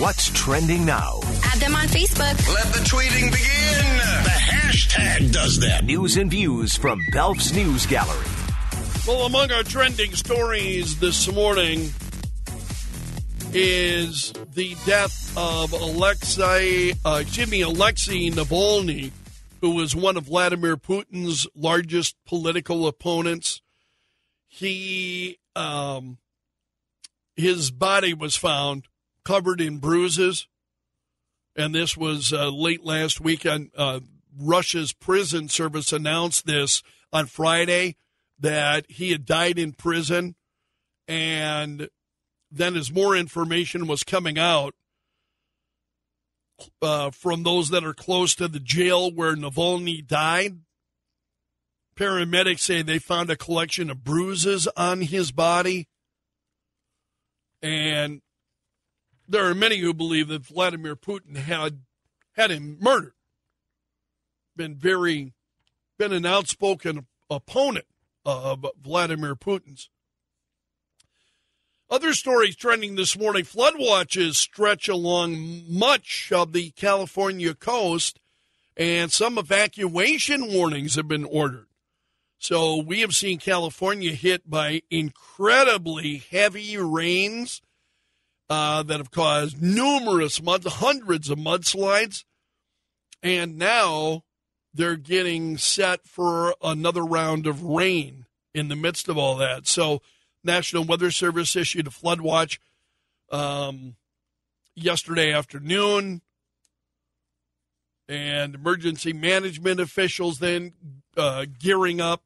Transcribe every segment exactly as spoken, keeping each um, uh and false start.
What's trending now? Add them on Facebook. Let the tweeting begin. The hashtag does that. News and views from Belf's News Gallery. Well, among our trending stories this morning is the death of Alexei, uh, excuse me, Alexei Navalny, who was one of Vladimir Putin's largest political opponents. He, um, his body was found covered in bruises, and this was uh, late last week. On uh, Russia's prison service announced this on Friday that he had died in prison, and then as more information was coming out uh, from those that are close to the jail where Navalny died, paramedics say they found a collection of bruises on his body. And there are many who believe that Vladimir Putin had had him murdered, been very, been an outspoken opponent of Vladimir Putin's. Other stories trending this morning, flood watches stretch along much of the California coast, and some evacuation warnings have been ordered. So we have seen California hit by incredibly heavy rains uh, that have caused numerous muds, hundreds of mudslides. And now they're getting set for another round of rain in the midst of all that. So National Weather Service issued a flood watch um, yesterday afternoon. And emergency management officials then uh, gearing up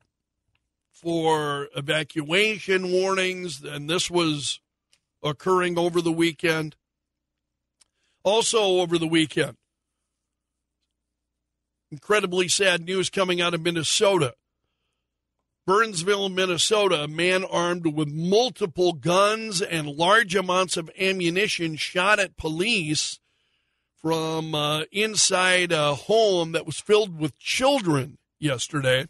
for evacuation warnings, and this was occurring over the weekend. Also over the weekend, incredibly sad news coming out of Minnesota. Burnsville, Minnesota, a man armed with multiple guns and large amounts of ammunition shot at police from uh, inside a home that was filled with children yesterday.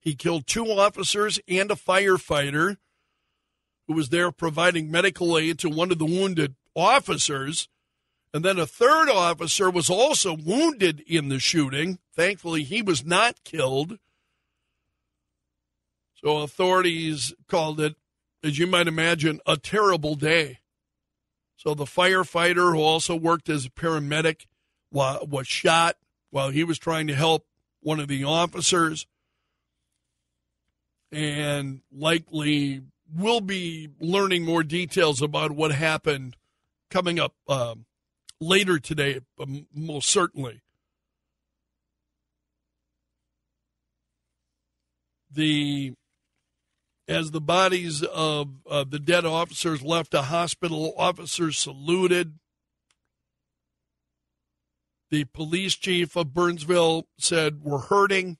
He killed two officers and a firefighter who was there providing medical aid to one of the wounded officers. And then a third officer was also wounded in the shooting. Thankfully, he was not killed. So authorities called it, as you might imagine, a terrible day. So the firefighter, who also worked as a paramedic, was shot while he was trying to help one of the officers, and likely will be learning more details about what happened coming up um, later today, most certainly. The As the bodies of uh, the dead officers left the hospital, officers saluted. The police chief of Burnsville said, "We're hurting.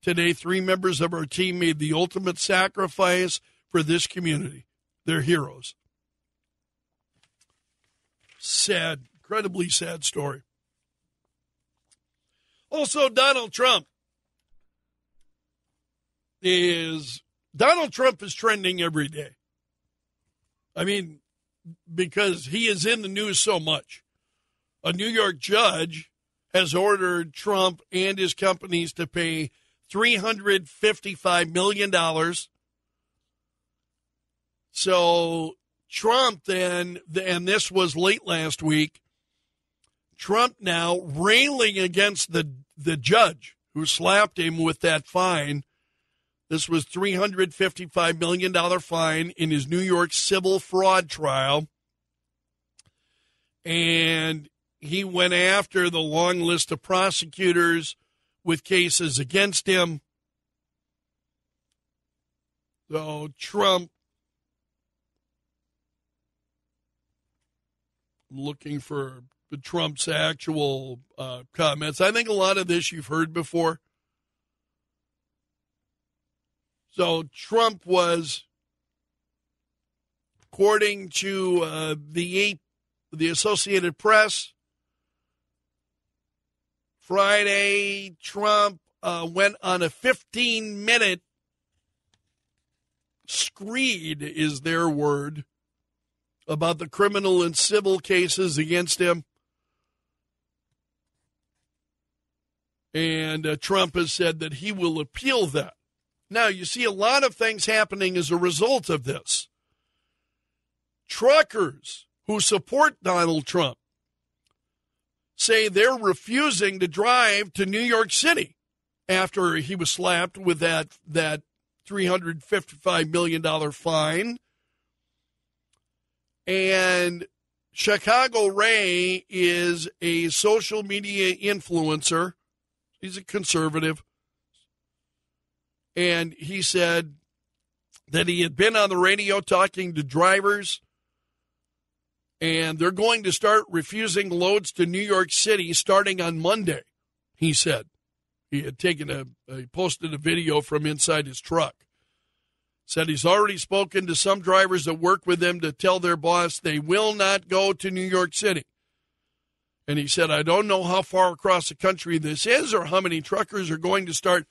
Today, three members of our team made the ultimate sacrifice for this community. They're heroes." Sad, incredibly sad story. Also, Donald Trump is... Donald Trump is trending every day. I mean, because he is in the news so much. A New York judge has ordered Trump and his companies to pay three hundred fifty-five million dollars. So Trump then, and this was late last week, Trump now railing against the, the judge who slapped him with that fine. This was three hundred fifty-five million dollars fine in his New York civil fraud trial. And he went after the long list of prosecutors with cases against him. So Trump, I'm looking for Trump's actual uh, comments. I think a lot of this you've heard before. So Trump was, according to uh, the the Associated Press, Friday, Trump uh, went on a fifteen-minute screed, is their word, about the criminal and civil cases against him. And uh, Trump has said that he will appeal that. Now, you see a lot of things happening as a result of this. Truckers who support Donald Trump say they're refusing to drive to New York City after he was slapped with that, that three hundred fifty-five million dollars fine. And Chicago Ray is a social media influencer. He's a conservative. And he said that he had been on the radio talking to drivers, and they're going to start refusing loads to New York City starting on Monday, he said. He had taken a, he posted a video from inside his truck. Said he's already spoken to some drivers that work with him to tell their boss they will not go to New York City. And he said, I don't know how far across the country this is or how many truckers are going to start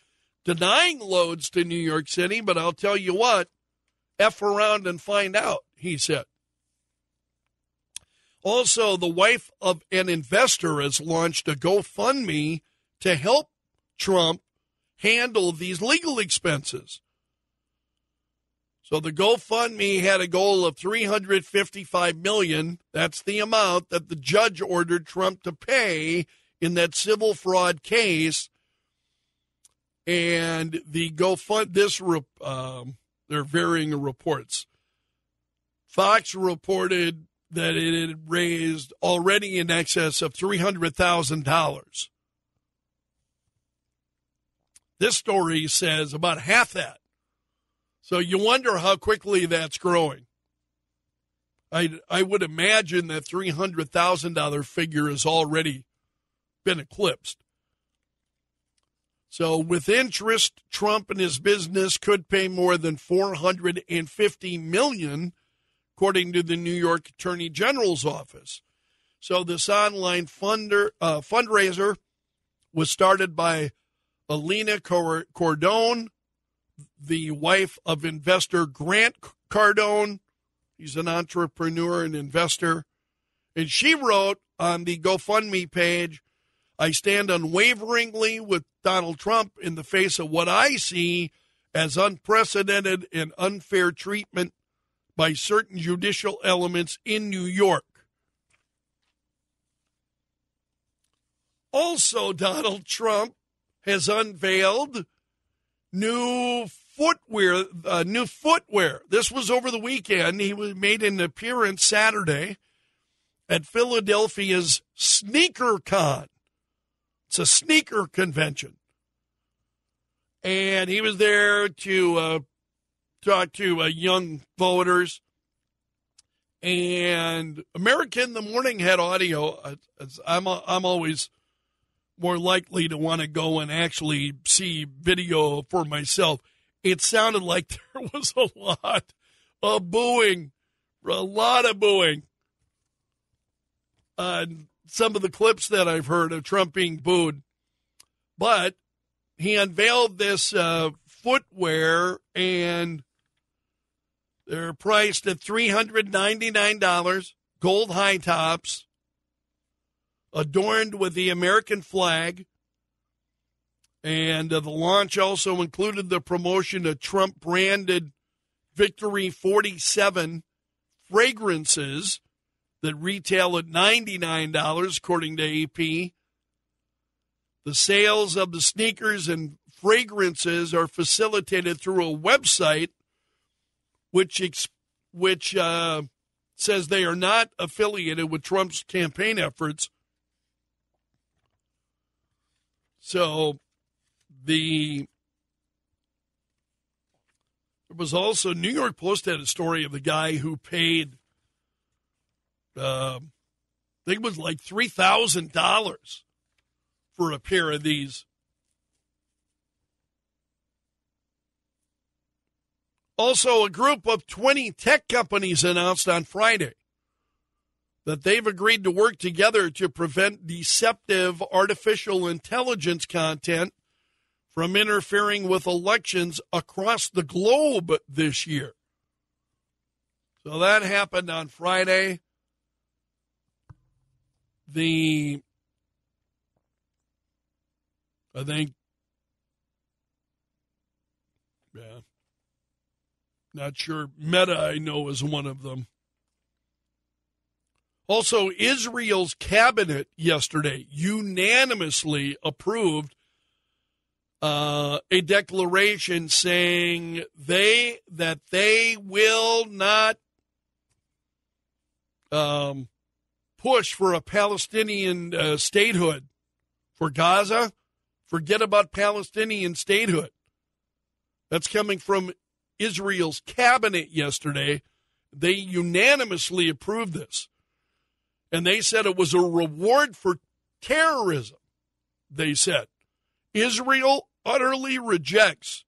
denying loads to New York City, but I'll tell you what, F around and find out, he said. Also, the wife of an investor has launched a GoFundMe to help Trump handle these legal expenses. So the GoFundMe had a goal of three hundred fifty-five million dollars. That's the amount that the judge ordered Trump to pay in that civil fraud case. And the GoFund, this, um, they're varying reports. Fox reported that it had raised already in excess of three hundred thousand dollars. This story says about half that. So you wonder how quickly that's growing. I, I would imagine that three hundred thousand dollars figure has already been eclipsed. So with interest, Trump and his business could pay more than four hundred fifty million dollars, according to the New York Attorney General's office. So this online funder uh, fundraiser was started by Alina Cordone, the wife of investor Grant Cardone. He's an entrepreneur and investor. And she wrote on the GoFundMe page, I stand unwaveringly with Donald Trump in the face of what I see as unprecedented and unfair treatment by certain judicial elements in New York. Also, Donald Trump has unveiled new footwear. Uh, new footwear. This was over the weekend. He made an appearance Saturday at Philadelphia's Sneaker Con. It's a sneaker convention. And he was there to uh, talk to uh, young voters. And America in the Morning had audio. Uh, I'm uh, I'm always more likely to want to go and actually see video for myself. It sounded like there was a lot of booing, a lot of booing. Uh, some of the clips that I've heard of Trump being booed. But he unveiled this uh, footwear, and they're priced at three hundred ninety-nine dollars, gold high tops, adorned with the American flag. And uh, the launch also included the promotion of Trump-branded Victory forty-seven fragrances that retail at ninety-nine dollars, according to A P. The sales of the sneakers and fragrances are facilitated through a website which ex- which uh, says they are not affiliated with Trump's campaign efforts. So the there was also, New York Post had a story of the guy who paid, uh, I think it was like three thousand dollars for a pair of these. Also, a group of twenty tech companies announced on Friday that they've agreed to work together to prevent deceptive artificial intelligence content from interfering with elections across the globe this year. So that happened on Friday. The, I think, yeah, not sure. Meta, I know, is one of them. Also, Israel's cabinet yesterday unanimously approved uh, a declaration saying they that they will not um, push for a Palestinian uh, statehood for Gaza. Forget about Palestinian statehood. That's coming from Israel's cabinet yesterday. They unanimously approved this. And they said it was a reward for terrorism, they said. Israel utterly rejects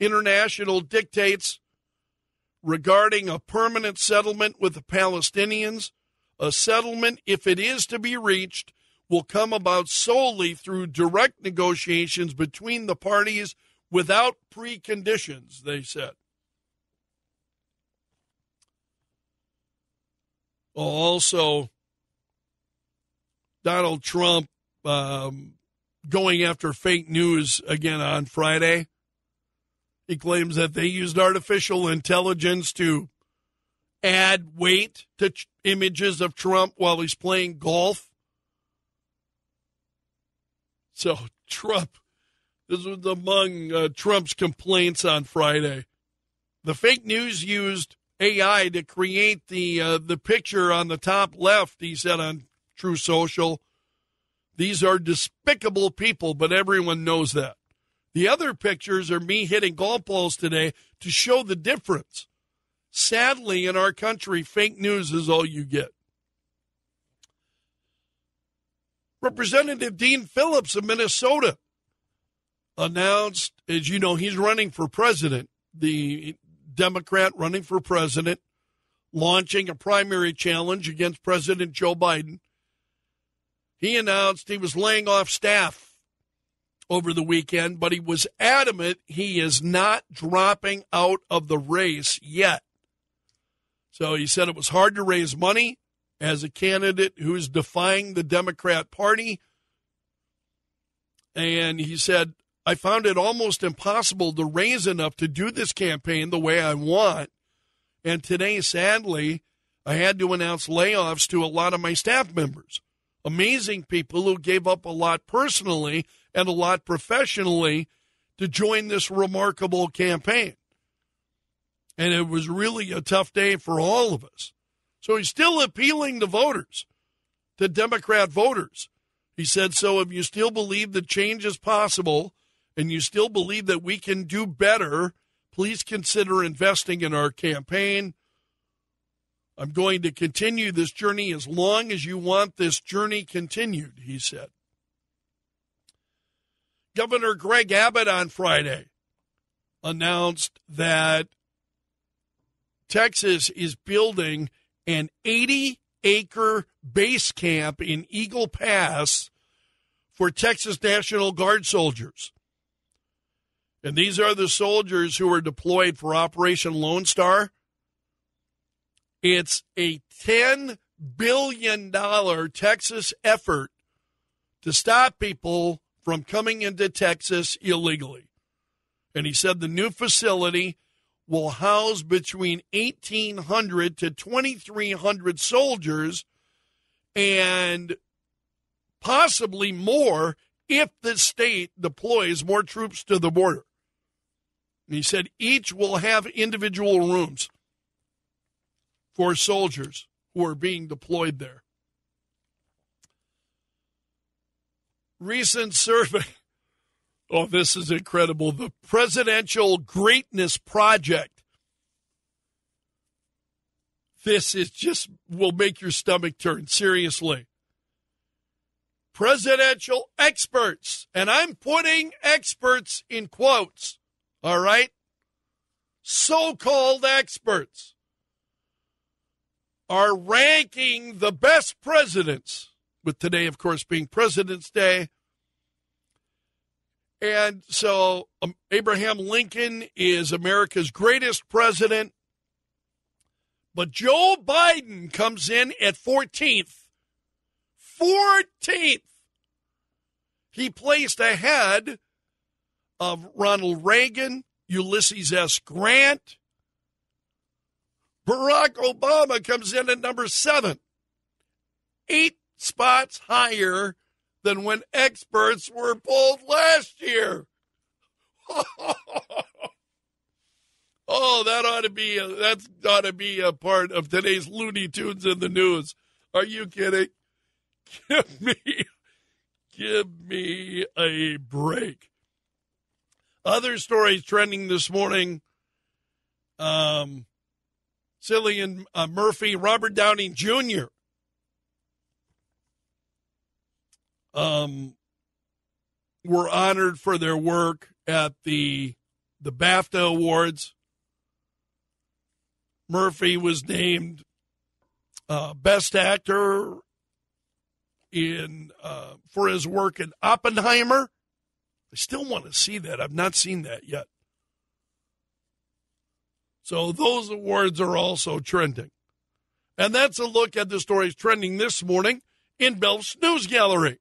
international dictates regarding a permanent settlement with the Palestinians. A settlement, if it is to be reached, will come about solely through direct negotiations between the parties without preconditions, they said. Also, Donald Trump um, going after fake news again on Friday. He claims that they used artificial intelligence to add weight to ch- images of Trump while he's playing golf. So Trump, this was among uh, Trump's complaints on Friday. The fake news used A I to create the uh, the picture on the top left, he said on True Social. These are despicable people, but everyone knows that. The other pictures are me hitting golf balls today to show the difference. Sadly, in our country, fake news is all you get. Representative Dean Phillips of Minnesota announced, as you know, he's running for president, the Democrat running for president, launching a primary challenge against President Joe Biden. He announced he was laying off staff over the weekend, but he was adamant he is not dropping out of the race yet. So he said it was hard to raise money as a candidate who's defying the Democrat Party. And he said, I found it almost impossible to raise enough to do this campaign the way I want. And today, sadly, I had to announce layoffs to a lot of my staff members. Amazing people who gave up a lot personally and a lot professionally to join this remarkable campaign. And it was really a tough day for all of us. So he's still appealing to voters, to Democrat voters. He said, so if you still believe that change is possible and you still believe that we can do better, please consider investing in our campaign. I'm going to continue this journey as long as you want this journey continued, he said. Governor Greg Abbott on Friday announced that Texas is building an eighty-acre base camp in Eagle Pass for Texas National Guard soldiers. And these are the soldiers who are deployed for Operation Lone Star. It's a ten billion dollars Texas effort to stop people from coming into Texas illegally. And he said the new facility will house between eighteen hundred to twenty-three hundred soldiers and possibly more if the state deploys more troops to the border. And he said each will have individual rooms for soldiers who are being deployed there. Recent survey. Oh, this is incredible. The Presidential Greatness Project. This is just will make your stomach turn, seriously. Presidential experts, and I'm putting experts in quotes, all right? So-called experts are ranking the best presidents, with today, of course, being President's Day. And so um, Abraham Lincoln is America's greatest president. But Joe Biden comes in at fourteenth. fourteenth. He placed ahead of Ronald Reagan, Ulysses S. Grant. Barack Obama comes in at number seven. Eight spots higher than when experts were polled last year. Oh, that ought to be a, that's ought to be a part of today's Looney Tunes in the news. Are you kidding? Give me, give me a break. Other stories trending this morning. Um, Cillian uh, Murphy, Robert Downey Junior Um, were honored for their work at the the BAFTA Awards. Murphy was named uh, Best Actor in uh, for his work in Oppenheimer. I still want to see that. I've not seen that yet. So those awards are also trending. And that's a look at the stories trending this morning in Belf's News Gallery.